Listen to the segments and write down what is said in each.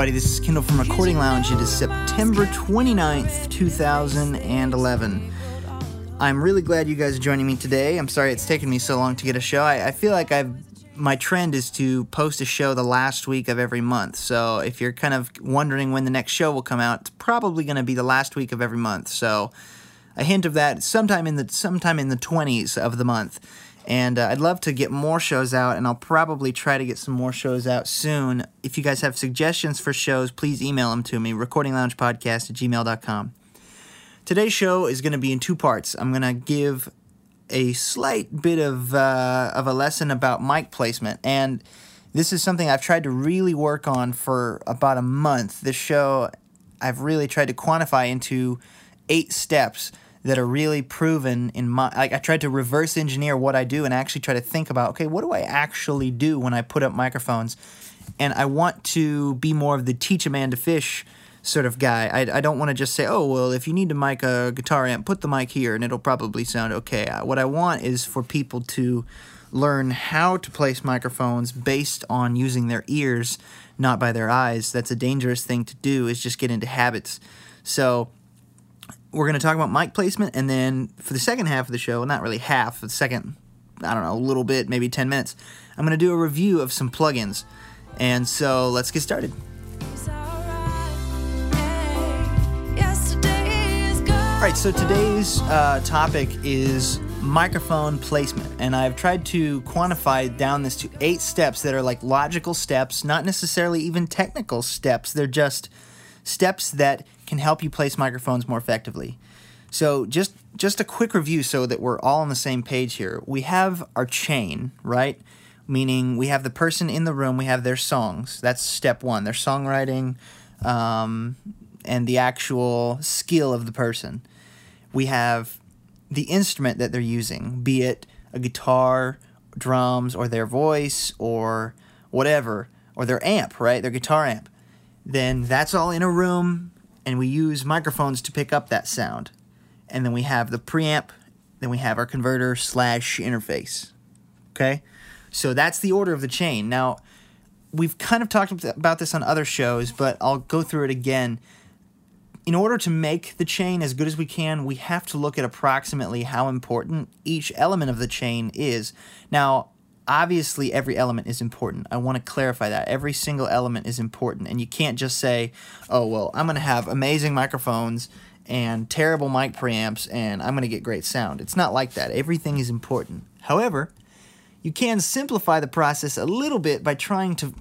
everybody, this is Kendall from Recording Lounge. It is September 29th, 2011. I'm really glad you guys are joining me today. I'm sorry it's taken me so long to get a show. I feel like my trend is to post a show the last week of every month. So if you're kind of wondering when the next show will come out, it's probably going to be the last week of every month. So a hint of that sometime in the 20s of the month. And I'd love to get more shows out, and I'll probably try to get some more shows out soon. If you guys have suggestions for shows, please email them to me, recordingloungepodcast@gmail.com. Today's show is going to be in two parts. I'm going to give a slight bit of a lesson about mic placement, and this is something I've tried to really work on for about a month. This show, I've really tried to quantify into 8 steps that are really proven in my... Like, I tried to reverse engineer what I do and actually try to think about, okay, what do I actually do when I put up microphones? And I want to be more of the teach a man to fish sort of guy. I don't want to just say, oh, well, if you need to mic a guitar amp, put the mic here and it'll probably sound okay. What I want is for people to learn how to place microphones based on using their ears, not by their eyes. That's a dangerous thing to do, is just get into habits. So... we're going to talk about mic placement, and then for the second half of the show, not really half, the second, I don't know, a little bit, maybe 10 minutes, I'm going to do a review of some plugins. And so let's get started. All right, so today's topic is microphone placement, and I've tried to quantify down this to 8 steps that are like logical steps, not necessarily even technical steps. They're just steps that can help you place microphones more effectively. So just a quick review so that we're all on the same page here. We have our chain, right? Meaning we have the person in the room, we have their songs. That's step one, their songwriting and the actual skill of the person. We have the instrument that they're using, be it a guitar, drums, or their voice, or whatever, or their amp, right? Their guitar amp. Then that's all in a room, and we use microphones to pick up that sound. And then we have the preamp, then we have our converter / interface. Okay? So that's the order of the chain. Now, we've kind of talked about this on other shows, but I'll go through it again. In order to make the chain as good as we can, we have to look at approximately how important each element of the chain is. Now, obviously, every element is important. I want to clarify that. Every single element is important, and you can't just say, oh, well, I'm going to have amazing microphones and terrible mic preamps, and I'm going to get great sound. It's not like that. Everything is important. However, you can simplify the process a little bit by trying to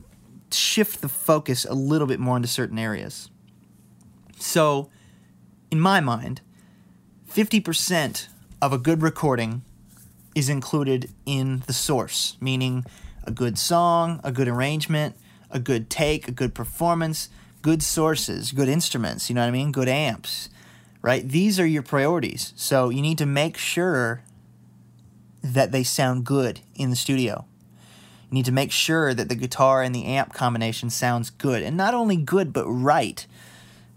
shift the focus a little bit more into certain areas. So, in my mind, 50% of a good recording is included in the source, meaning a good song, a good arrangement, a good take, a good performance, good sources, good instruments, you know what I mean? Good amps, right? These are your priorities. So you need to make sure that they sound good in the studio. You need to make sure that the guitar and the amp combination sounds good, and not only good, but right.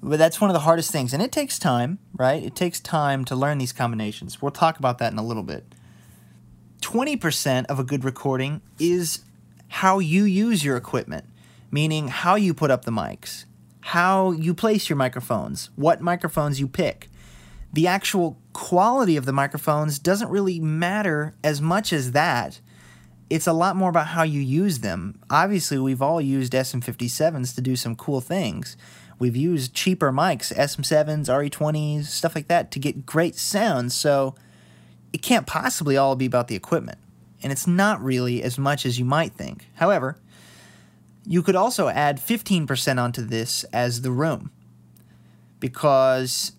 But that's one of the hardest things, and it takes time, right? It takes time to learn these combinations. We'll talk about that in a little bit. 20% of a good recording is how you use your equipment, meaning how you put up the mics, how you place your microphones, what microphones you pick. The actual quality of the microphones doesn't really matter as much as that. It's a lot more about how you use them. Obviously, we've all used SM57s to do some cool things. We've used cheaper mics, SM7s, RE20s, stuff like that, to get great sounds, so... it can't possibly all be about the equipment, and it's not really as much as you might think. However, you could also add 15% onto this as the room, because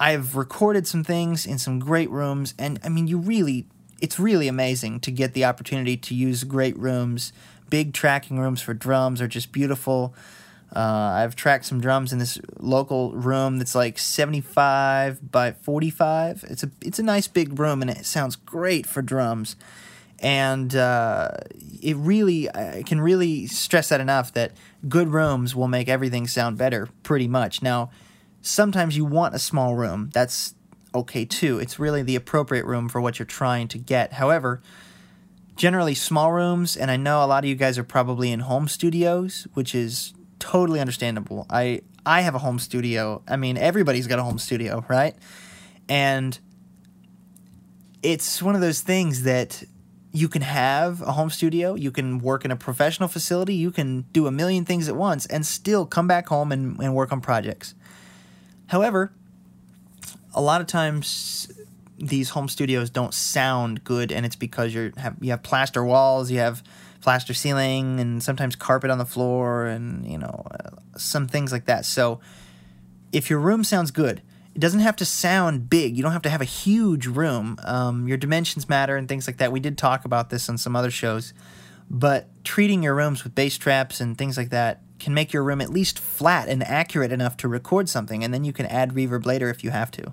I've recorded some things in some great rooms, and I mean, it's really amazing to get the opportunity to use great rooms. Big tracking rooms for drums are just beautiful. I've tracked some drums in this local room that's like 75 by 45. It's a nice big room, and it sounds great for drums. And I can really stress that enough, that good rooms will make everything sound better pretty much. Now, sometimes you want a small room. That's okay too. It's really the appropriate room for what you're trying to get. However, generally small rooms, and I know a lot of you guys are probably in home studios, which is... totally understandable. I have a home studio. I mean, everybody's got a home studio, right? And it's one of those things that you can have a home studio, you can work in a professional facility, you can do a million things at once and still come back home and work on projects. However, a lot of times these home studios don't sound good, and it's because you have plaster walls, you have plaster ceiling, and sometimes carpet on the floor, and you know, some things like that. So if your room sounds good, it doesn't have to sound big. You don't have to have a huge room. Your dimensions matter and things like that. We did talk about this on some other shows, but treating your rooms with bass traps and things like that can make your room at least flat and accurate enough to record something, and then you can add reverb later if you have to.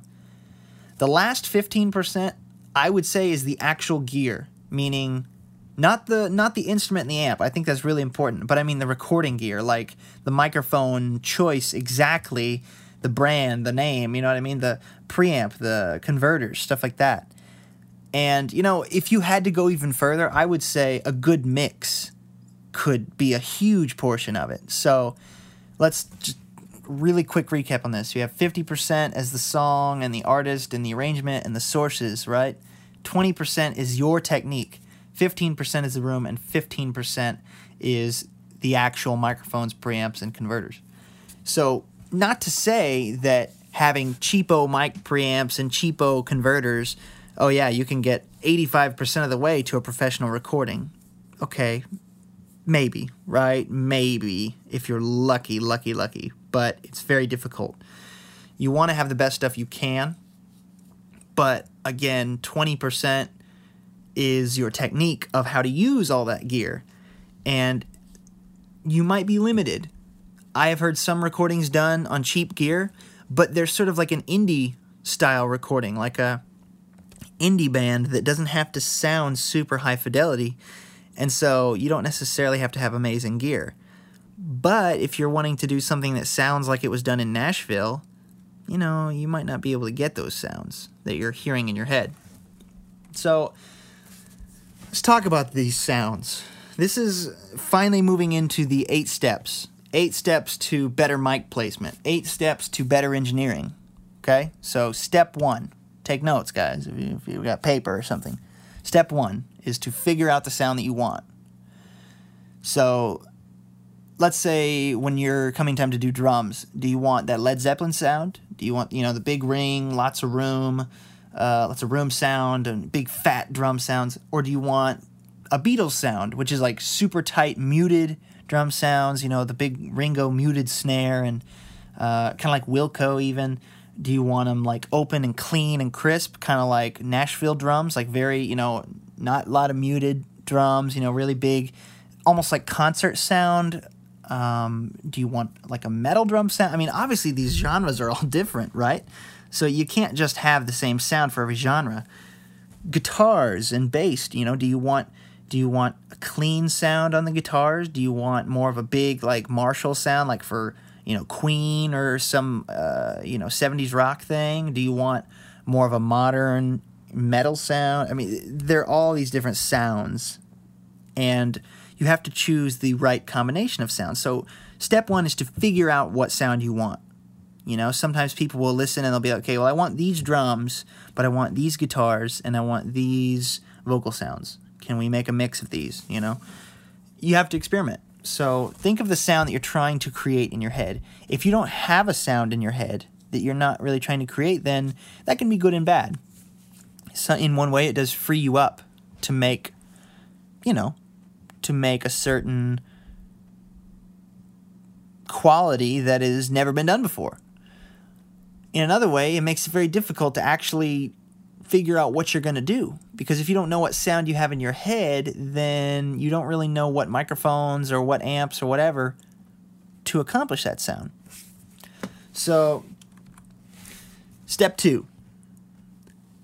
The last 15%, I would say, is the actual gear, meaning not the instrument and the amp. I think that's really important, but I mean the recording gear, like the microphone choice exactly, the brand, the name, you know what I mean, the preamp, the converters, stuff like that. And, you know, if you had to go even further, I would say a good mix could be a huge portion of it. So let's just really quick recap on this. You have 50% as the song and the artist and the arrangement and the sources, right? 20% is your technique, 15% is the room, and 15% is the actual microphones, preamps, and converters. So not to say that having cheapo mic preamps and cheapo converters, oh yeah, you can get 85% of the way to a professional recording. Okay, maybe, right? Maybe, if you're lucky. But it's very difficult. You want to have the best stuff you can, but again, 20% is your technique of how to use all that gear, and you might be limited. I have heard some recordings done on cheap gear, but they're sort of like an indie style recording, like a indie band that doesn't have to sound super high fidelity, and so you don't necessarily have to have amazing gear. But if you're wanting to do something that sounds like it was done in Nashville, you know, you might not be able to get those sounds that you're hearing in your head. So let's talk about these sounds. This is finally moving into the 8 steps. 8 steps to better mic placement. 8 steps to better engineering. Okay? So step 1. Take notes, guys, if you've got paper or something. Step 1 is to figure out the sound that you want. So let's say when you're coming time to do drums, do you want that Led Zeppelin sound? Do you want, you know, the big ring, lots of room sound and big fat drum sounds? Or do you want a Beatles sound, which is like super tight, muted drum sounds, you know, the big Ringo muted snare and kind of like Wilco even? Do you want them like open and clean and crisp, kind of like Nashville drums, like very, you know, not a lot of muted drums, you know, really big, almost like concert sound? Do you want like a metal drum sound? I mean, obviously these genres are all different, right? So you can't just have the same sound for every genre. Guitars and bass, you know, do you want a clean sound on the guitars? Do you want more of a big like Marshall sound, like for, you know, Queen or some, you know, 70s rock thing? Do you want more of a modern metal sound? I mean, there are all these different sounds, and you have to choose the right combination of sounds. So step 1 is to figure out what sound you want. You know, sometimes people will listen and they'll be like, okay, well, I want these drums, but I want these guitars, and I want these vocal sounds. Can we make a mix of these, you know? You have to experiment. So think of the sound that you're trying to create in your head. If you don't have a sound in your head that you're not really trying to create, then that can be good and bad. So in one way, it does free you up to make, you know, to make a certain quality that has never been done before. In another way, it makes it very difficult to actually figure out what you're going to do, because if you don't know what sound you have in your head, then you don't really know what microphones or what amps or whatever to accomplish that sound. So step 2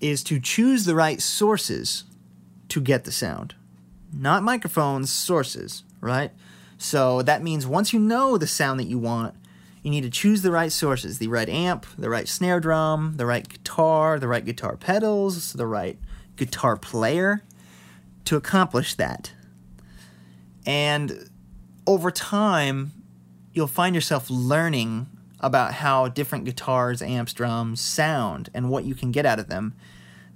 is to choose the right sources to get the sound. Not microphones, sources, right? So that means once you know the sound that you want, you need to choose the right sources, the right amp, the right snare drum, the right guitar pedals, the right guitar player to accomplish that. And over time, you'll find yourself learning about how different guitars, amps, drums sound and what you can get out of them.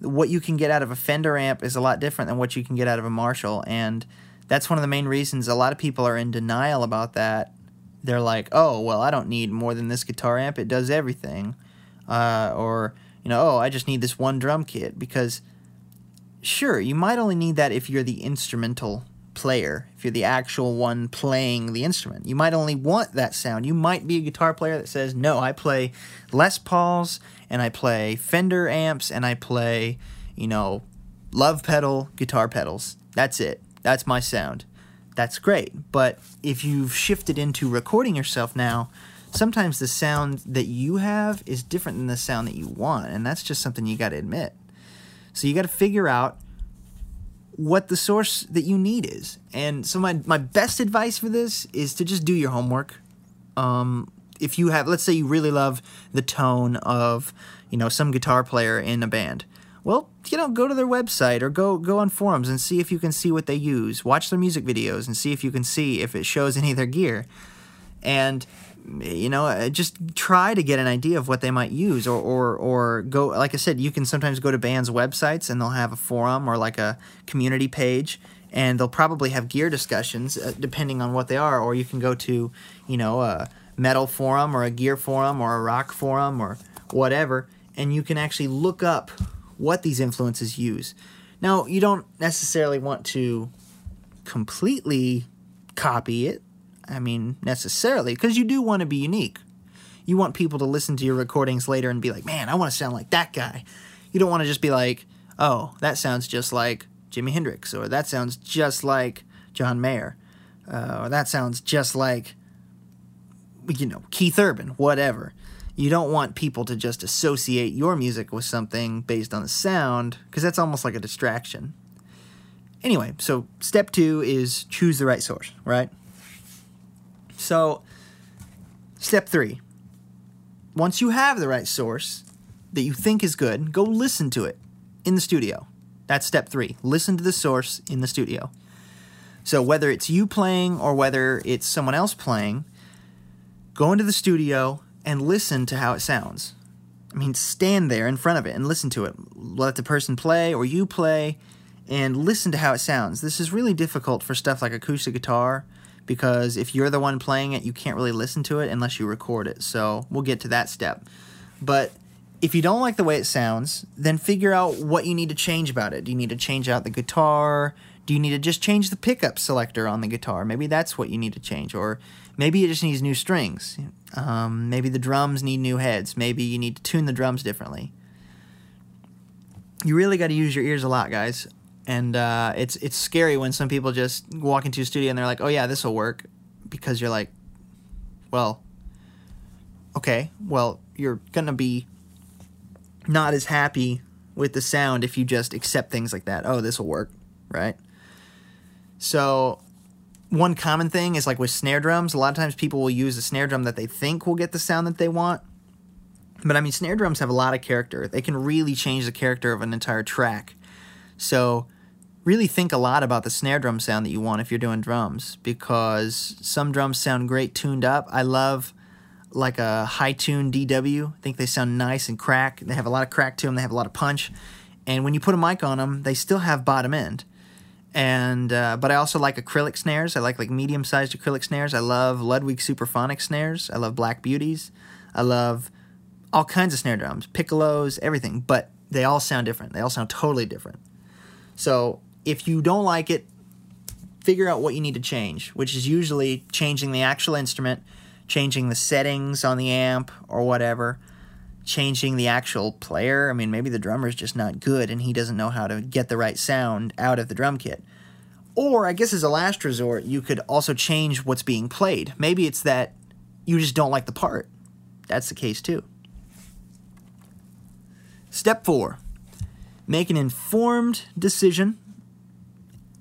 What you can get out of a Fender amp is a lot different than what you can get out of a Marshall, and that's one of the main reasons a lot of people are in denial about that. They're like, oh, well, I don't need more than this guitar amp. It does everything. Or, you know, oh, I just need this one drum kit. Because, sure, you might only need that if you're the instrumental player, if you're the actual one playing the instrument. You might only want that sound. You might be a guitar player that says, no, I play Les Pauls, and I play Fender amps, and I play, you know, Love Pedal guitar pedals. That's it. That's my sound. That's great. But if you've shifted into recording yourself now, sometimes the sound that you have is different than the sound that you want, and that's just something you got to admit. So you got to figure out what the source that you need is. And so my best advice for this is to just do your homework. If you have, let's say you really love the tone of, you know, some guitar player in a band. Well, you know, go to their website or go on forums and see if you can see what they use. Watch their music videos and see if you can see if it shows any of their gear. And, you know, just try to get an idea of what they might use. Or go, like I said, you can sometimes go to bands' websites and they'll have a forum or like a community page. And they'll probably have gear discussions depending on what they are. Or you can go to, you know, a metal forum or a gear forum or a rock forum or whatever. And you can actually look up what these influences use. Now, you don't necessarily want to completely copy it, I mean, necessarily, because you do want to be unique. You want people to listen to your recordings later and be like, man, I want to sound like that guy. You don't want to just be like, oh, that sounds just like Jimi Hendrix, or that sounds just like John Mayer, or that sounds just like, you know, Keith Urban, whatever. You don't want people to just associate your music with something based on the sound, because that's almost like a distraction. Anyway, so step two is choose the right source, right? So step three, once you have the right source that you think is good, go listen to it in the studio. That's step three. Listen to the source in the studio. So whether it's you playing or whether it's someone else playing, go into the studio and listen to how it sounds. I mean, stand there in front of it and listen to it. Let the person play or you play and listen to how it sounds. This is really difficult for stuff like acoustic guitar because if you're the one playing it, you can't really listen to it unless you record it. So we'll get to that step. But if you don't like the way it sounds, then figure out what you need to change about it. Do you need to change out the guitar? Do you need to just change the pickup selector on the guitar? Maybe that's what you need to change. Or maybe it just needs new strings. Maybe the drums need new heads. Maybe you need to tune the drums differently. You really got to use your ears a lot, guys. And it's scary when some people just walk into a studio and they're like, oh, yeah, this will work. Because you're like, well, okay. Well, you're going to be not as happy with the sound if you just accept things like that. Oh, this will work, right? So one common thing is like with snare drums, a lot of times people will use a snare drum that they think will get the sound that they want. But I mean, snare drums have a lot of character. They can really change the character of an entire track. So really think a lot about the snare drum sound that you want if you're doing drums, because some drums sound great tuned up. I love like a high-tuned DW. I think they sound nice and crack. They have a lot of crack to them. They have a lot of punch. And when you put a mic on them, they still have bottom end. And but I also like acrylic snares. I like medium-sized acrylic snares. I love Ludwig Superphonic snares. I love Black Beauties. I love all kinds of snare drums, piccolos, everything. But they all sound different. They all sound totally different. So if you don't like it, figure out what you need to change, which is usually changing the actual instrument, changing the settings on the amp or whatever, changing the actual player. I mean, maybe the drummer's just not good and he doesn't know how to get the right sound out of the drum kit. Or I guess as a last resort, you could also change what's being played. Maybe it's that you just don't like the part. That's the case too. Step four, make an informed decision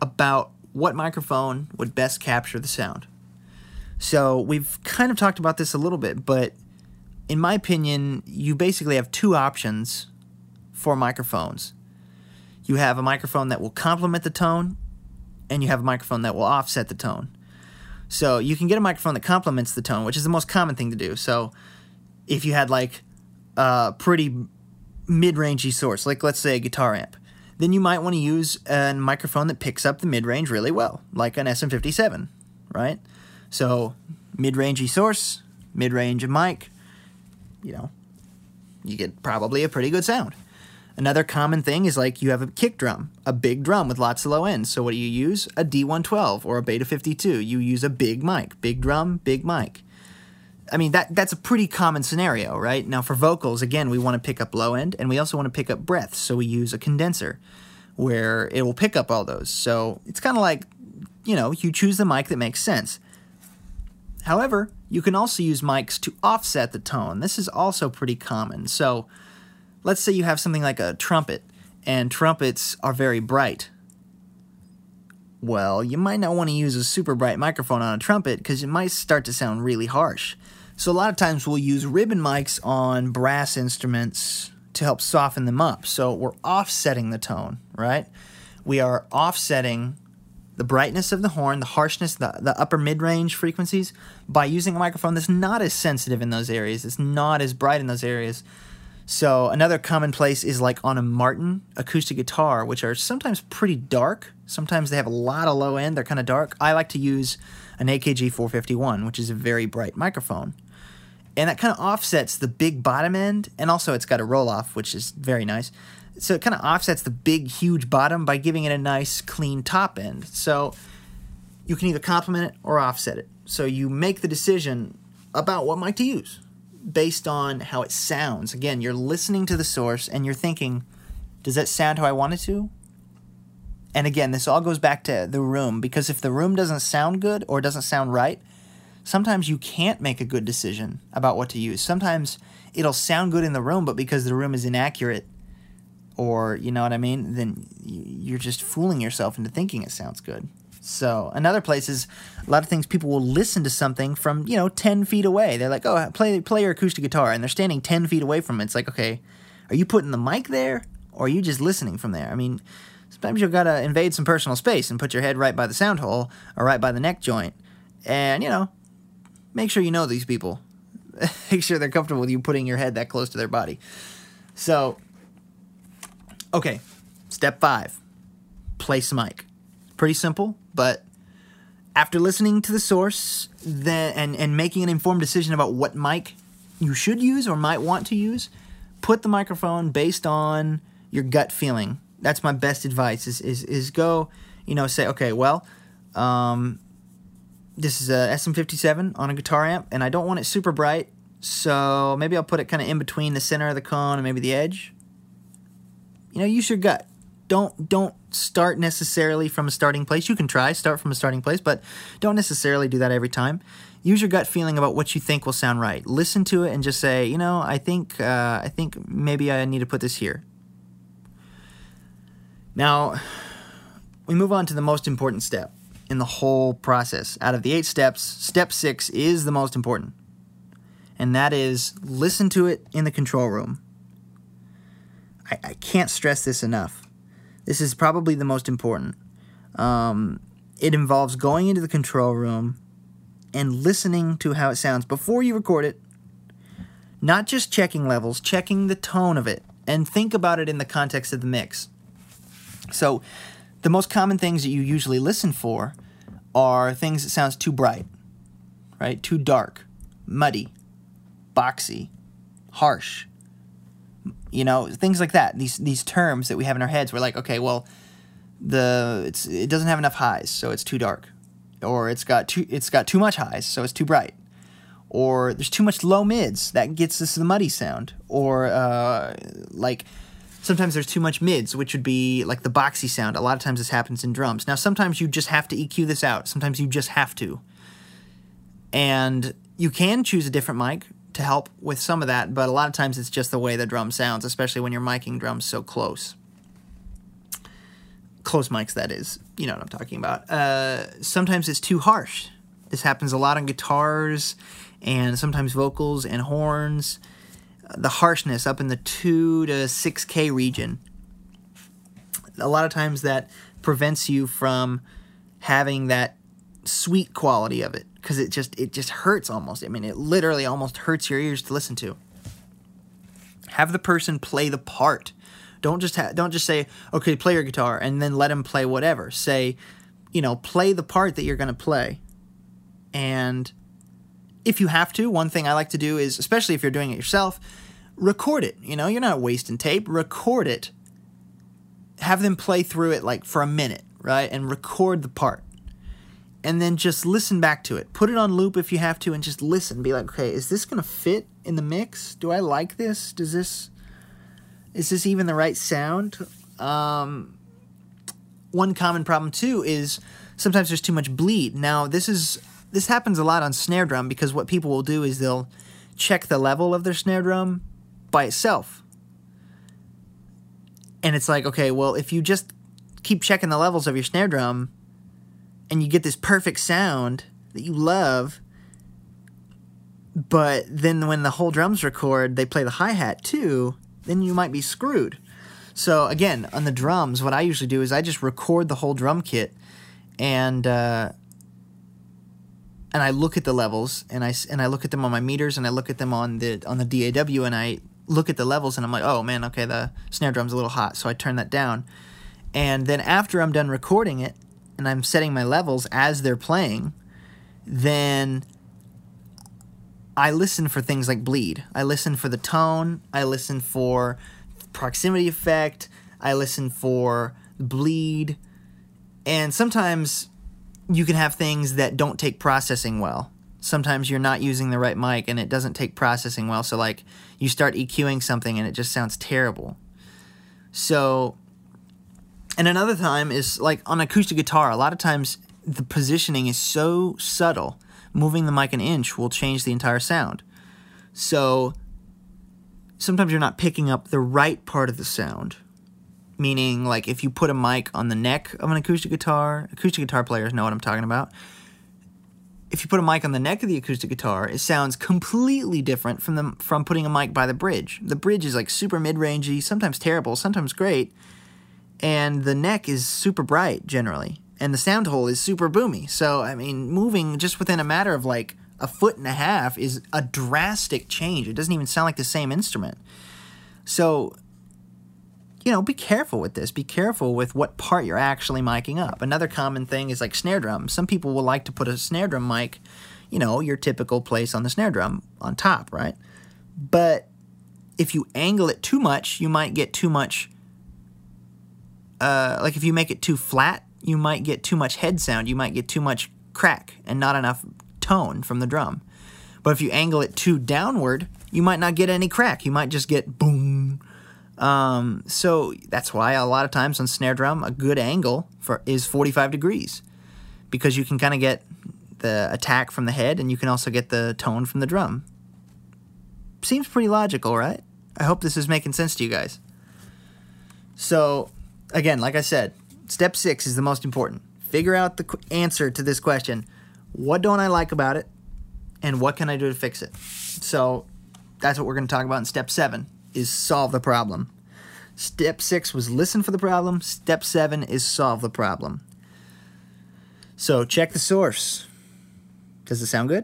about what microphone would best capture the sound. So we've kind of talked about this a little bit, but in my opinion, you basically have two options for microphones. You have a microphone that will complement the tone, and you have a microphone that will offset the tone. So you can get a microphone that complements the tone, which is the most common thing to do. So if you had like a pretty mid-rangey source, like let's say a guitar amp, then you might want to use a microphone that picks up the mid-range really well, like an SM57, right? So mid-rangey source, mid-range mic, you know, you get probably a pretty good sound. Another common thing is like you have a kick drum, a big drum with lots of low ends. So what do you use? A D112 or a Beta 52. You use a big mic, big drum, big mic. I mean, that's a pretty common scenario, right? Now for vocals, again, we want to pick up low end and we also want to pick up breath. So we use a condenser where it will pick up all those. So it's kind of like, you know, you choose the mic that makes sense. However, you can also use mics to offset the tone. This is also pretty common. So let's say you have something like a trumpet, and trumpets are very bright. Well, you might not want to use a super bright microphone on a trumpet because it might start to sound really harsh. So a lot of times we'll use ribbon mics on brass instruments to help soften them up. So we're offsetting the tone, right? We are offsetting the brightness of the horn, the harshness, the upper mid-range frequencies by using a microphone that's not as sensitive in those areas. It's not as bright in those areas. So another commonplace is like on a Martin acoustic guitar, which are sometimes pretty dark. Sometimes they have a lot of low end. They're kind of dark. I like to use an AKG 451, which is a very bright microphone. And that kind of offsets the big bottom end. And also it's got a roll off, which is very nice. So it kind of offsets the big, huge bottom by giving it a nice, clean top end. So you can either complement it or offset it. So you make the decision about what mic to use based on how it sounds. Again, you're listening to the source and you're thinking, does that sound how I want it to? And again, this all goes back to the room, because if the room doesn't sound good or doesn't sound right, sometimes you can't make a good decision about what to use. Sometimes it'll sound good in the room, but because the room is inaccurate or, you know what I mean, then you're just fooling yourself into thinking it sounds good. So another place is a lot of things people will listen to something from, you know, 10 feet away. They're like, oh, play your acoustic guitar. And they're standing 10 feet away from it. It's like, okay, are you putting the mic there or are you just listening from there? I mean, sometimes you've got to invade some personal space and put your head right by the sound hole or right by the neck joint. And, you know, make sure you know these people. Make sure they're comfortable with you putting your head that close to their body. So, okay, step 5, place a mic. Pretty simple, but after listening to the source then, and making an informed decision about what mic you should use or might want to use, put the microphone based on your gut feeling. That's my best advice is go, you know, say, okay, well, this is a SM57 on a guitar amp, and I don't want it super bright, so maybe I'll put it kind of in between the center of the cone and maybe the edge. You know, use your gut. Don't start necessarily from a starting place. You can try, start from a starting place, but don't necessarily do that every time. Use your gut feeling about what you think will sound right. Listen to it and just say, you know, I think maybe I need to put this here. Now, we move on to the most important step in the whole process. Out of the 8 steps, step 6 is the most important. And that is listen to it in the control room. I can't stress this enough. This is probably the most important. It involves going into the control room and listening to how it sounds before you record it. Not just checking levels, checking the tone of it. And think about it in the context of the mix. So the most common things that you usually listen for are things that sounds too bright, right? Too dark, muddy, boxy, harsh. You know, things like that. These terms that we have in our heads, we're like, okay, well, it doesn't have enough highs, so it's too dark, or it's got too much highs, so it's too bright, or there's too much low mids that gets us the muddy sound, or like sometimes there's too much mids, which would be like the boxy sound. A lot of times this happens in drums. Now sometimes you just have to EQ this out. Sometimes you just have to, and you can choose a different mic to help with some of that, but a lot of times it's just the way the drum sounds, especially when you're miking drums so close. Close mics, that is. You know what I'm talking about. Sometimes it's too harsh. This happens a lot on guitars and sometimes vocals and horns. The harshness up in the 2 to 6K region. A lot of times that prevents you from having that sweet quality of it, because it just hurts almost. I mean, it literally almost hurts your ears to listen to. Have the person play the part. Don't just say, okay, play your guitar, and then let them play whatever. Say, you know, play the part that you're going to play. And if you have to, one thing I like to do is, especially if you're doing it yourself, record it. You know, you're not wasting tape. Record it. Have them play through it like for a minute, right? And record the part. And then just listen back to it. Put it on loop if you have to and just listen. Be like, okay, is this going to fit in the mix? Do I like this? Is this even the right sound? One common problem, too, is sometimes there's too much bleed. Now, this happens a lot on snare drum, because what people will do is they'll check the level of their snare drum by itself. And it's like, okay, well, if you just keep checking the levels of your snare drum and you get this perfect sound that you love, but then when the whole drums record, they play the hi-hat, too, then you might be screwed. So again, on the drums, what I usually do is I just record the whole drum kit, and I look at the levels, and I look at them on my meters, and I look at them on the DAW, and I look at the levels, and I'm like, oh man, okay, the snare drum's a little hot, so I turn that down. And then after I'm done recording it, and I'm setting my levels as they're playing, then I listen for things like bleed. I listen for the tone. I listen for proximity effect. I listen for bleed. And sometimes you can have things that don't take processing well. Sometimes you're not using the right mic and it doesn't take processing well. So like you start EQing something and it just sounds terrible. So, and another time is like on acoustic guitar, a lot of times the positioning is so subtle. Moving the mic an inch will change the entire sound. So sometimes you're not picking up the right part of the sound. Meaning, like, if you put a mic on the neck of an acoustic guitar players know what I'm talking about. If you put a mic on the neck of the acoustic guitar, it sounds completely different from putting a mic by the bridge. The bridge is, like, super mid-rangey, sometimes terrible, sometimes great. And the neck is super bright, generally. And the sound hole is super boomy. So, I mean, moving just within a matter of, like, a foot and a half is a drastic change. It doesn't even sound like the same instrument. So, you know, be careful with this. Be careful with what part you're actually miking up. Another common thing is like snare drum. Some people will like to put a snare drum mic, you know, your typical place on the snare drum on top, right? But if you angle it too much, you might get too much, like if you make it too flat, you might get too much head sound. You might get too much crack and not enough tone from the drum. But if you angle it too downward, you might not get any crack. You might just get boom. So that's why a lot of times on snare drum, a good angle is 45 degrees, because you can kind of get the attack from the head and you can also get the tone from the drum. Seems pretty logical, right? I hope this is making sense to you guys. So again, like I said, step 6 is the most important. Figure out the answer to this question. What don't I like about it, and what can I do to fix it? So that's what we're going to talk about in step 7, is solve the problem. Step 6 was listen for the problem. Step 7 is solve the problem. So check the source. Does it sound good?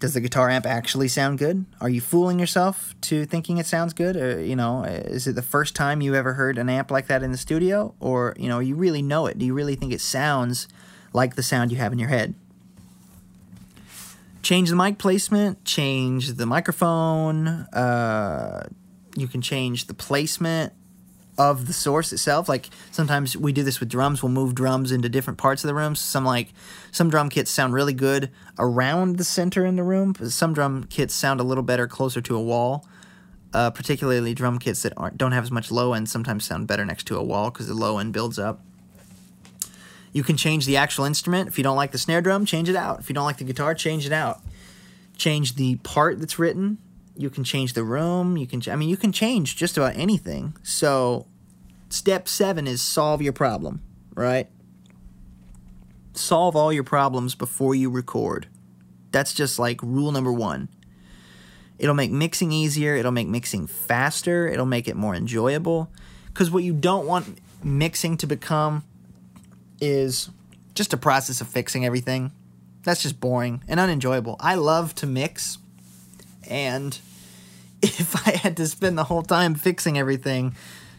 Does the guitar amp actually sound good? Are you fooling yourself to thinking it sounds good? Or, you know, is it the first time you ever heard an amp like that in the studio? Or, you know, you really know it? Do you really think it sounds like the sound you have in your head? Change the mic placement, change the microphone, you can change the placement of the source itself. Like, sometimes we do this with drums, we'll move drums into different parts of the room. Some drum kits sound really good around the center in the room, but some drum kits sound a little better closer to a wall. Particularly drum kits that don't have as much low end sometimes sound better next to a wall, because the low end builds up. You can change the actual instrument. If you don't like the snare drum, change it out. If you don't like the guitar, change it out. Change the part that's written. You can change the room. You can change just about anything. So step 7 is solve your problem, right? Solve all your problems before you record. That's just like rule number 1. It'll make mixing easier. It'll make mixing faster. It'll make it more enjoyable. Because what you don't want mixing to become is just a process of fixing everything. That's just boring and unenjoyable. I love to mix, and if I had to spend the whole time fixing everything,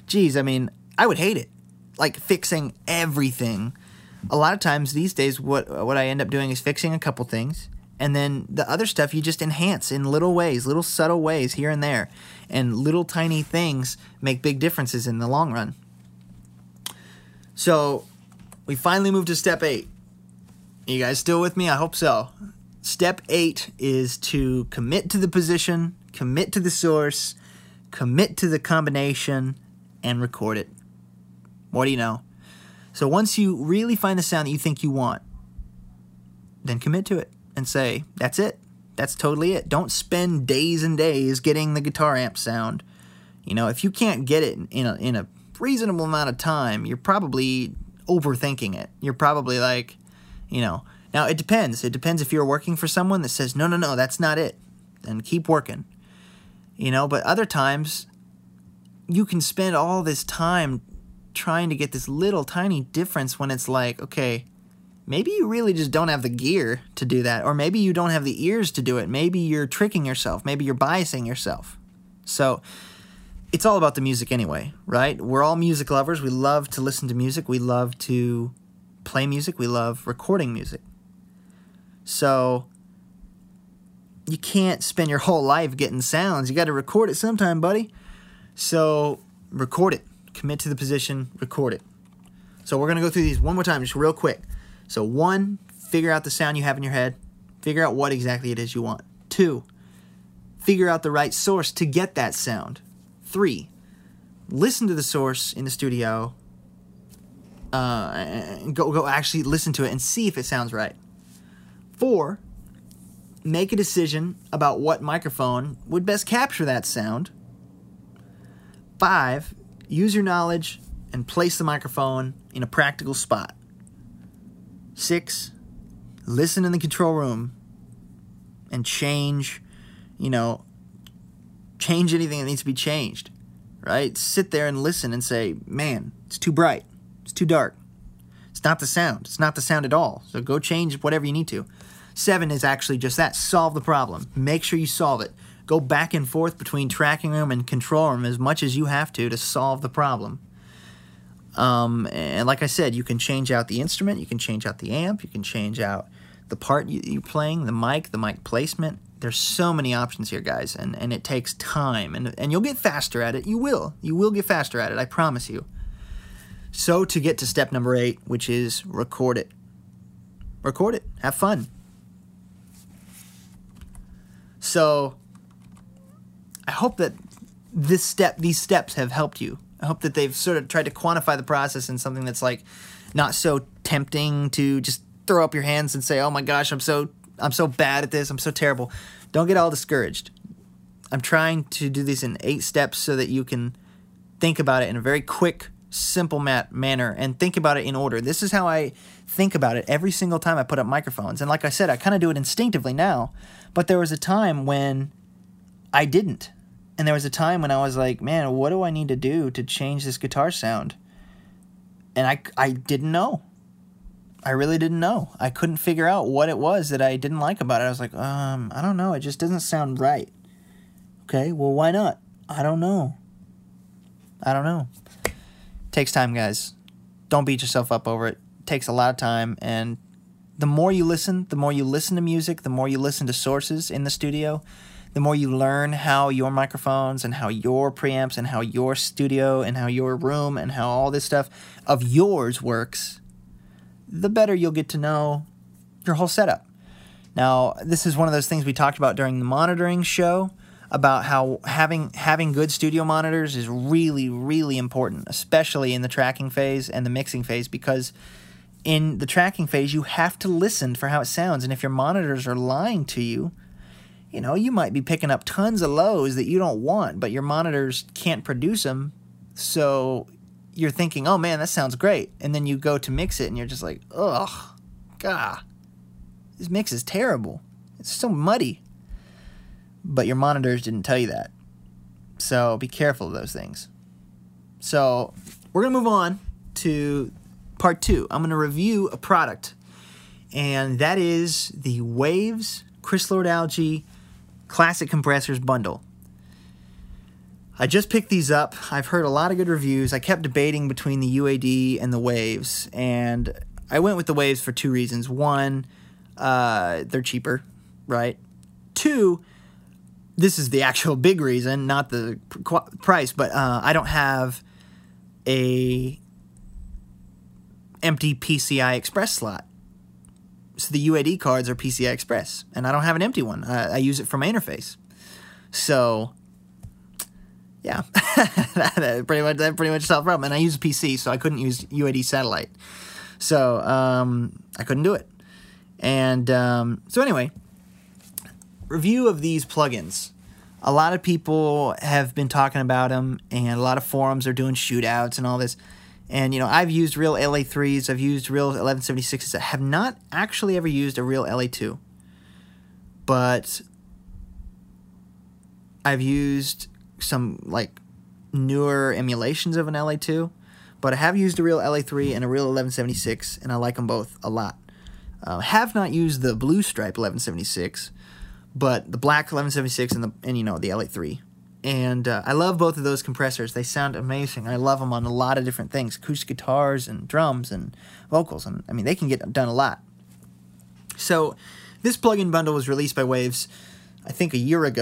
geez, I mean, I would hate it. Like, fixing everything. A lot of times these days, what I end up doing is fixing a couple things, and then the other stuff you just enhance in little ways, little subtle ways here and there, and little tiny things make big differences in the long run. So we finally moved to step 8. You guys still with me? I hope so. Step 8 is to commit to the position, commit to the source, commit to the combination, and record it. What do you know? So once you really find the sound that you think you want, then commit to it and say, that's it. That's totally it. Don't spend days and days getting the guitar amp sound. You know, if you can't get it in a reasonable amount of time, you're probably overthinking it. You're probably like... You know, now it depends. It depends if you're working for someone that says, no, that's not it. Then keep working. You know, but other times you can spend all this time trying to get this little tiny difference when it's like, okay, maybe you really just don't have the gear to do that. Or maybe you don't have the ears to do it. Maybe you're tricking yourself. Maybe you're biasing yourself. So it's all about the music anyway, right? We're all music lovers. We love to listen to music. We love to... play music, we love recording music. So you can't spend your whole life getting sounds. You got to record it sometime, buddy. So record it, commit to the position, record it. So we're going to go through these one more time, just real quick. So 1, figure out the sound you have in your head, figure out what exactly it is you want. 2, figure out the right source to get that sound. 3, listen to the source in the studio. Go actually listen to it and see if it sounds right. 4, make a decision about what microphone would best capture that sound. 5, use your knowledge and place the microphone in a practical spot. 6, listen in the control room and change anything that needs to be changed, right? Sit there and listen and say, man, it's too bright. It's too dark. It's not the sound. It's not the sound at all. So go change whatever you need to. 7 is actually just that. Solve the problem. Make sure you solve it. Go back and forth between tracking room and control room as much as you have to solve the problem. And like I said, you can change out the instrument. You can change out the amp. You can change out the part you're playing, the mic placement. There's so many options here, guys, and it takes time. And you'll get faster at it. You will. You will get faster at it. I promise you. So to get to step number 8, which is record it. Record it. Have fun. So I hope that these steps have helped you. I hope that they've sort of tried to quantify the process in something that's like not so tempting to just throw up your hands and say, oh my gosh, I'm so bad at this. I'm so terrible. Don't get all discouraged. I'm trying to do this in 8 steps so that you can think about it in a very quick, simple manner and think about it in order. This is how I think about it every single time I put up microphones. And like I said, I kind of do it instinctively now, but there was a time when I didn't. And there was a time when I was like, man, what do I need to do to change this guitar sound? And I didn't know. I really didn't know. I couldn't figure out what it was that I didn't like about it. I was like, I don't know. It just doesn't sound right. Okay, well, why not? I don't know. Takes time, guys. Don't beat yourself up over it. It takes a lot of time, and the more you listen to music, the more you listen to sources in the studio, the more you learn how your microphones and how your preamps and how your studio and how your room and how all this stuff of yours works, the better you'll get to know your whole setup. Now, this is one of those things we talked about during the monitoring show, about how having good studio monitors is really, really important, especially in the tracking phase and the mixing phase, because in the tracking phase, you have to listen for how it sounds. And if your monitors are lying to you, you know, you might be picking up tons of lows that you don't want, but your monitors can't produce them. So you're thinking, oh, man, that sounds great. And then you go to mix it, and you're just like, ugh, God, this mix is terrible. It's so muddy. But your monitors didn't tell you that. So be careful of those things. So we're going to move on to Part 2, I'm going to review a product, and that is the Waves Chris Lord-Alge Classic Compressors Bundle. I just picked these up. I've heard a lot of good reviews. I kept debating between the UAD and the Waves, and I went with the Waves for two reasons. One, they're cheaper, right? Two, this is the actual big reason, not the price, but I don't have a empty PCI Express slot. So the UAD cards are PCI Express, and I don't have an empty one. I use it for my interface. So, yeah, that pretty much solved the problem. And I use a PC, so I couldn't use UAD satellite. So I couldn't do it. And so anyway, review of these plugins. A lot of people have been talking about them, and a lot of forums are doing shootouts and all this. And, you know, I've used real LA-3s. I've used real 1176s. I have not actually ever used a real LA-2. But I've used some, like, newer emulations of an LA-2. But I have used a real LA-3 and a real 1176, and I like them both a lot. Have not used the Blue Stripe 1176, but the black 1176 and the LA-3. And I love both of those compressors. They sound amazing. I love them on a lot of different things. Acoustic guitars and drums and vocals. And I mean, they can get done a lot. So this plugin bundle was released by Waves, I think maybe a year and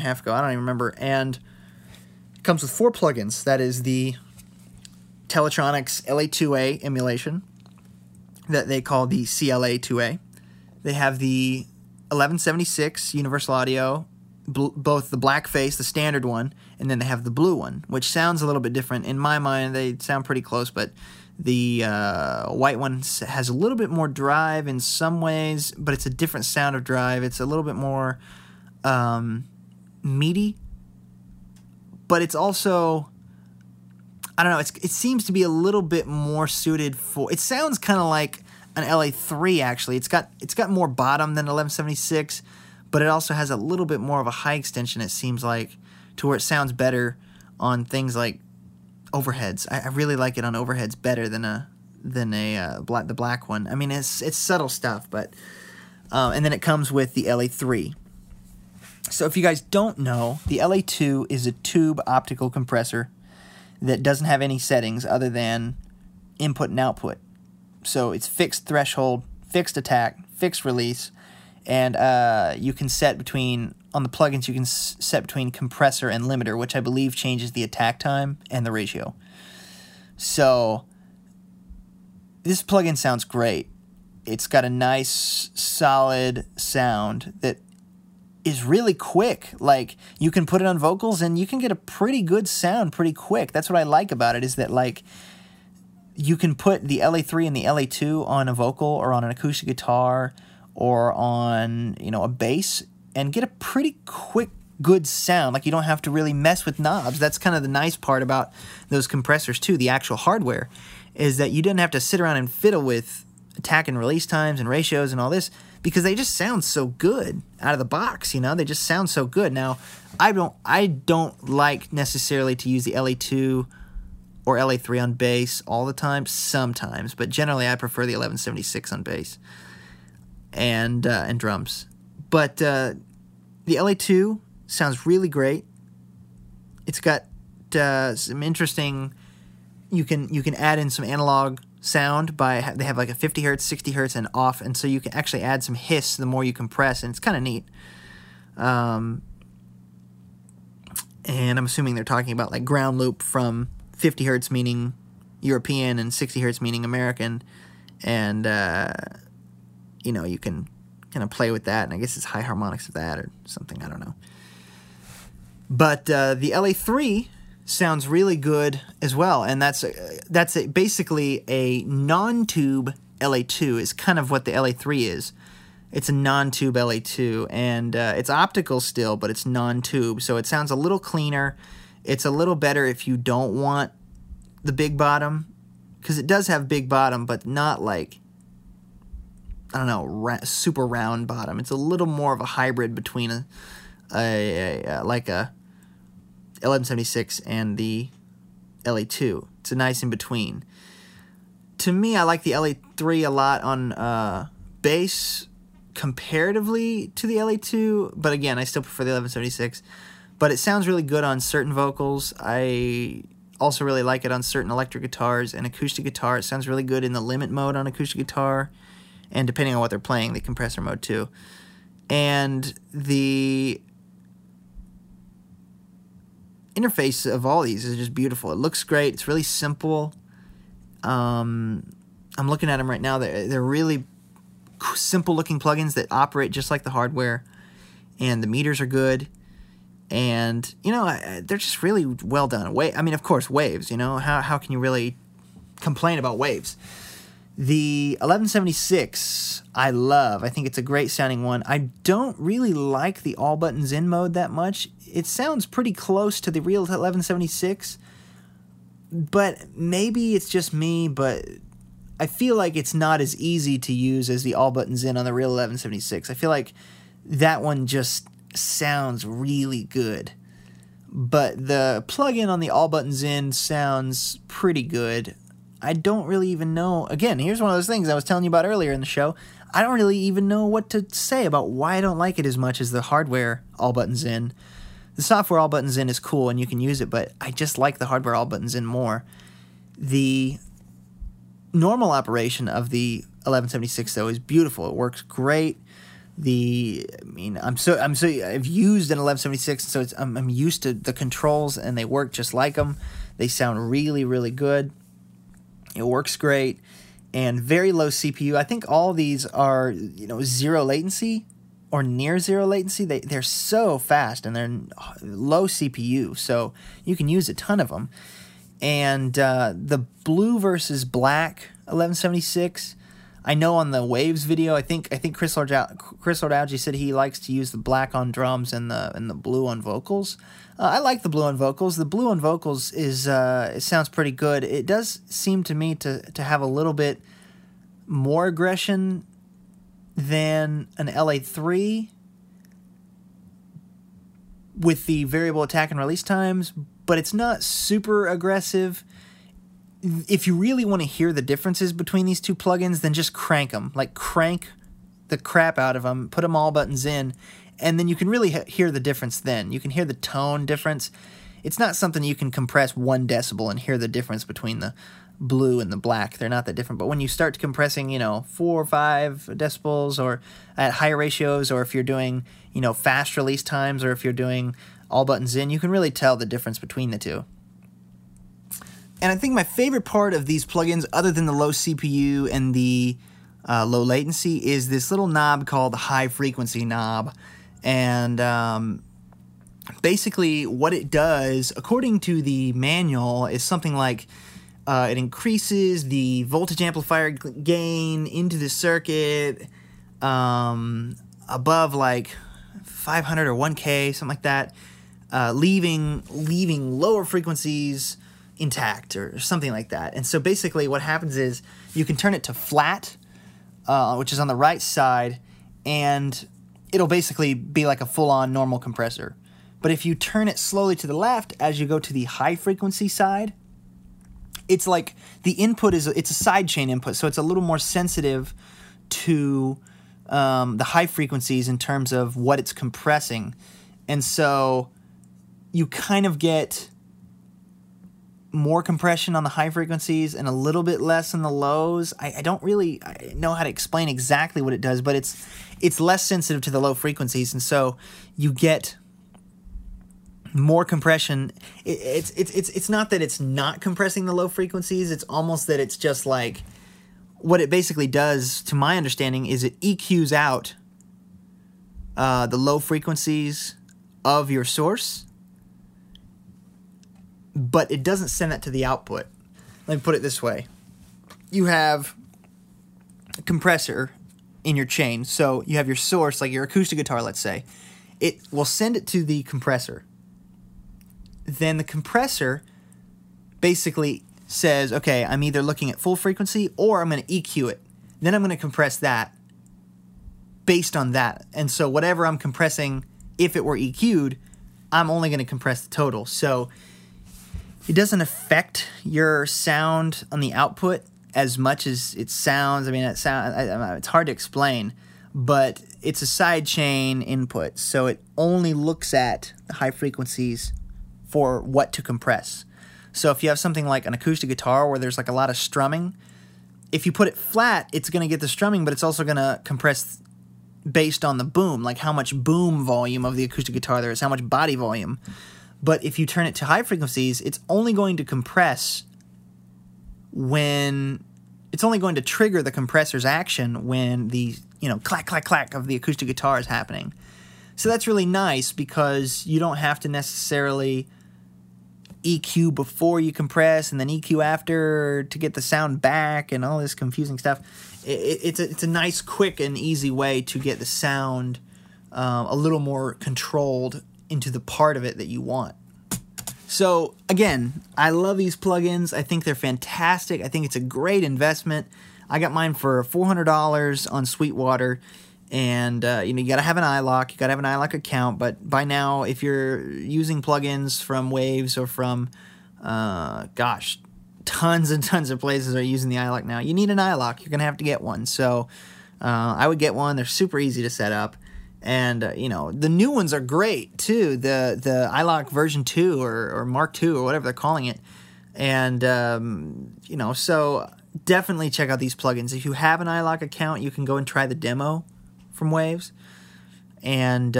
a half ago. I don't even remember. And it comes with four plugins. That is the Teletronix LA-2A emulation that they call the CLA-2A. They have the 1176 Universal Audio, both the black face, the standard one, and then they have the blue one, which sounds a little bit different. In my mind, they sound pretty close, but the white one has a little bit more drive in some ways, but it's a different sound of drive. It's a little bit more meaty, but it's also, I don't know, it seems to be a little bit more suited for, it sounds kind of like an LA-3 actually. It's got more bottom than 1176, but it also has a little bit more of a high extension, it seems like, to where it sounds better on things like overheads. I really like it on overheads better than the black one. I mean, it's subtle stuff, but and then it comes with the LA-3. So if you guys don't know, the LA-2 is a tube optical compressor that doesn't have any settings other than input and output. So it's fixed threshold, fixed attack, fixed release. And you can set between, on the plugins, you can set between compressor and limiter, which I believe changes the attack time and the ratio. So this plugin sounds great. It's got a nice, solid sound that is really quick. Like, you can put it on vocals and you can get a pretty good sound pretty quick. That's what I like about it, is that, like, you can put the LA-3 and the LA-2 on a vocal or on an acoustic guitar or on, you know, a bass, and get a pretty quick, good sound. Like, you don't have to really mess with knobs. That's kind of the nice part about those compressors, too, the actual hardware, is that you didn't have to sit around and fiddle with attack and release times and ratios and all this, because they just sound so good out of the box, you know? They just sound so good. Now, I don't like necessarily to use the LA-2 or LA-3 on bass all the time, sometimes, but generally I prefer the 1176 on bass. And drums. But the LA-2 sounds really great. It's got some interesting, you can add in some analog sound by, they have like a 50 hertz, 60 hertz, and off, and so you can actually add some hiss the more you compress, and it's kind of neat. And I'm assuming they're talking about like ground loop from 50 hertz meaning European and 60 hertz meaning American, and you know, you can kind of play with that, and I guess it's high harmonics of that or something, I don't know. But the LA-3 sounds really good as well, and that's basically a non-tube LA-2 is kind of what the LA-3 is. It's a non-tube LA-2, and it's optical still, but it's non-tube, so it sounds a little cleaner. It's a little better if you don't want the big bottom, because it does have big bottom, but not like, I don't know, super round bottom. It's a little more of a hybrid between a 1176 and the LA-2. It's a nice in between. to me, I like the LA-3 a lot on bass comparatively to the LA-2, but again, I still prefer the 1176. But it sounds really good on certain vocals. I also really like it on certain electric guitars and acoustic guitar. It sounds really good in the limit mode on acoustic guitar, and depending on what they're playing, the compressor mode too. And the interface of all these is just beautiful. It looks great. It's really simple. I'm looking at them right now. They're really simple looking plugins that operate just like the hardware, and the meters are good. And, you know, they're just really well done. I mean, of course, Waves, you know. How can you really complain about Waves? The 1176 I love. I think it's a great sounding one. I don't really like the all buttons in mode that much. It sounds pretty close to the real 1176. But maybe it's just me, but I feel like it's not as easy to use as the all buttons in on the real 1176. I feel like that one just sounds really good, but the plugin on the all buttons in sounds pretty good. I don't really even know. Again, here's one of those things I was telling you about earlier in the show. I don't really even know what to say about why I don't like it as much as the hardware all buttons in. The software all buttons in is cool and you can use it, but I just like the hardware all buttons in more. The normal operation of the 1176 though is beautiful. It works great. I've used an 1176, so I'm used to the controls, and they work just like them. They sound really, really good. It works great, and very low CPU. I think all these are, you know, zero latency or near zero latency. They're so fast, and they're low CPU, so you can use a ton of them. And the blue versus black 1176. I know on the Waves video, I think Chris Lord-Alge said he likes to use the black on drums and the blue on vocals. I like the blue on vocals. The blue on vocals is it sounds pretty good. It does seem to me to have a little bit more aggression than an LA-3 with the variable attack and release times, but it's not super aggressive. If you really want to hear the differences between these two plugins, then just crank them. Like, crank the crap out of them, put them all buttons in, and then you can really hear the difference then. You can hear the tone difference. It's not something you can compress 1 decibel and hear the difference between the blue and the black. They're not that different. But when you start compressing, you know, 4 or 5 decibels or at higher ratios, or if you're doing, you know, fast release times, or if you're doing all buttons in, you can really tell the difference between the two. And I think my favorite part of these plugins, other than the low CPU and the low latency, is this little knob called the high frequency knob. And basically what it does, according to the manual, is something like it increases the voltage amplifier gain into the circuit above like 500 or 1K, something like that, leaving lower frequencies intact or something like that. And so basically what happens is you can turn it to flat, which is on the right side, and it'll basically be like a full-on normal compressor. But if you turn it slowly to the left as you go to the high frequency side, it's like the input it's a sidechain input, so it's a little more sensitive to the high frequencies in terms of what it's compressing. And so you kind of get more compression on the high frequencies and a little bit less in the lows. I don't really know how to explain exactly what it does, but it's less sensitive to the low frequencies, and so you get more compression. It's not that it's not compressing the low frequencies. It's almost that it's just like, what it basically does, to my understanding, is it EQs out the low frequencies of your source, but it doesn't send that to the output. Let me put it this way. You have a compressor in your chain, so you have your source, like your acoustic guitar, let's say. It will send it to the compressor. Then the compressor basically says, okay, I'm either looking at full frequency or I'm going to EQ it. Then I'm going to compress that based on that. And so whatever I'm compressing, if it were EQ'd, I'm only going to compress the total. So it doesn't affect your sound on the output as much as it sounds. I mean, it's hard to explain, but it's a sidechain input, so it only looks at the high frequencies for what to compress. So if you have something like an acoustic guitar where there's like a lot of strumming, if you put it flat, it's going to get the strumming, but it's also going to compress based on the boom, like how much boom volume of the acoustic guitar there is, how much body volume. But if you turn it to high frequencies, it's only going to compress when it's only going to trigger the compressor's action when the, you know, clack, clack, clack of the acoustic guitar is happening. So that's really nice because you don't have to necessarily EQ before you compress and then EQ after to get the sound back and all this confusing stuff. It's a nice, quick, and easy way to get the sound a little more controlled into the part of it that you want. So again, I love these plugins. I think they're fantastic. I think it's a great investment. I got mine for $400 on Sweetwater. And, you got to have an iLok, you got to have an iLok account, but by now, if you're using plugins from Waves or from, tons and tons of places are using the iLok now, you need an iLok, you're going to have to get one, so, I would get one. They're super easy to set up, and, the new ones are great, too, the iLok version 2 or Mark 2 or whatever they're calling it, and, so definitely check out these plugins. If you have an iLok account, you can go and try the demo from Waves, and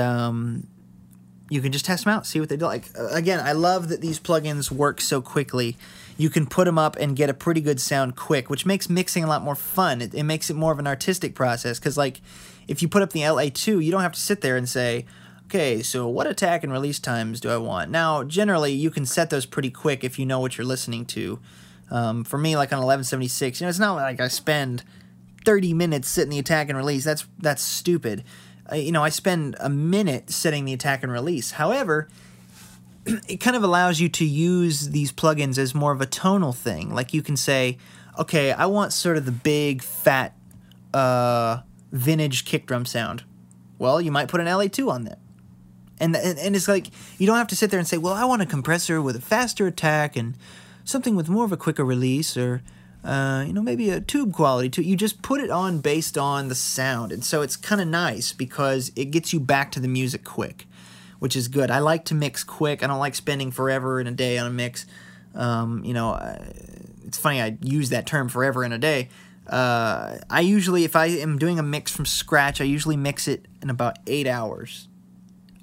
you can just test them out, see what they do. Like, again, I love that these plugins work so quickly. You can put them up and get a pretty good sound quick, which makes mixing a lot more fun. It makes it more of an artistic process, because like if you put up the LA-2, you don't have to sit there and say, okay, so what attack and release times do I want? Now generally you can set those pretty quick if you know what you're listening to. For me, like on 1176, it's not like I spend 30 minutes setting the attack and release. That's stupid. I spend a minute setting the attack and release. However, it kind of allows you to use these plugins as more of a tonal thing. Like you can say, okay, I want sort of the big, fat, vintage kick drum sound. Well, you might put an LA-2 on that. And it's like, you don't have to sit there and say, well, I want a compressor with a faster attack and something with more of a quicker release, or maybe a tube quality too. You just put it on based on the sound. And so it's kind of nice because it gets you back to the music quick, which is good. I like to mix quick. I don't like spending forever in a day on a mix. It's funny I use that term, forever in a day. I usually, if I am doing a mix from scratch, I usually mix it in about 8 hours.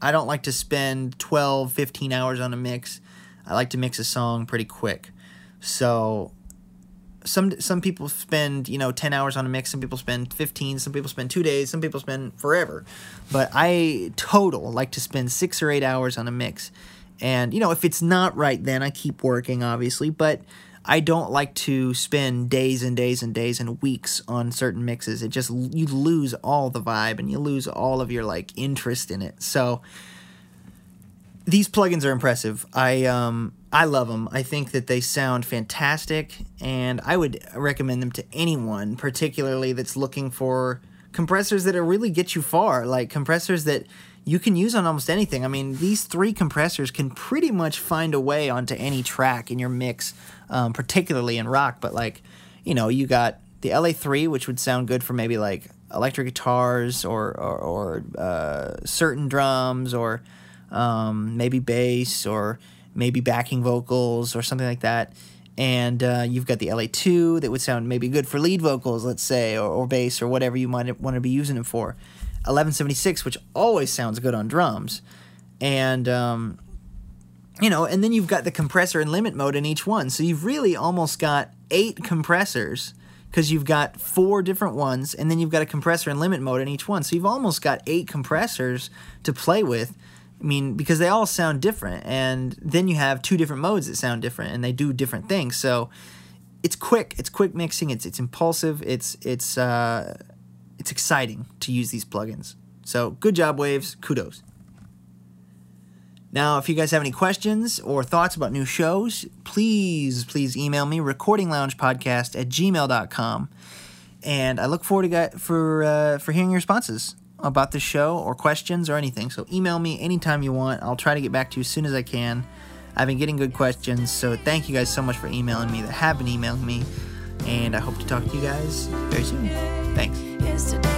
I don't like to spend 12, 15 hours on a mix. I like to mix a song pretty quick. So Some people spend, 10 hours on a mix, some people spend 15, some people spend 2 days, some people spend forever. But I total like to spend 6 or 8 hours on a mix. And, if it's not right then, I keep working, obviously. But I don't like to spend days and days and days and weeks on certain mixes. It just, you lose all the vibe and you lose all of your, interest in it. So these plugins are impressive. I love them. I think that they sound fantastic, and I would recommend them to anyone, particularly that's looking for compressors that really get you far, like compressors that you can use on almost anything. I mean, these 3 compressors can pretty much find a way onto any track in your mix, particularly in rock. But you got the LA-3, which would sound good for maybe electric guitars or certain drums or maybe bass or maybe backing vocals or something like that. And you've got the LA-2 that would sound maybe good for lead vocals, let's say, or bass or whatever you might want to be using it for. 1176, which always sounds good on drums. And, and then you've got the compressor and limit mode in each one. So you've really almost got 8 compressors because you've got 4 different ones, and then you've got a compressor and limit mode in each one. So you've almost got 8 compressors to play with. I mean, because they all sound different, and then you have 2 different modes that sound different, and they do different things. So it's quick mixing. It's impulsive. It's exciting to use these plugins. So good job, Waves. Kudos. Now, if you guys have any questions or thoughts about new shows, please email me recordingloungepodcast@gmail.com, and I look forward to for hearing your responses about the show or questions or anything. So email me anytime you want. I'll try to get back to you as soon as I can. I've been getting good questions, so thank you guys so much for emailing me, that have been emailing me. and I hope to talk to you guys very soon. Thanks.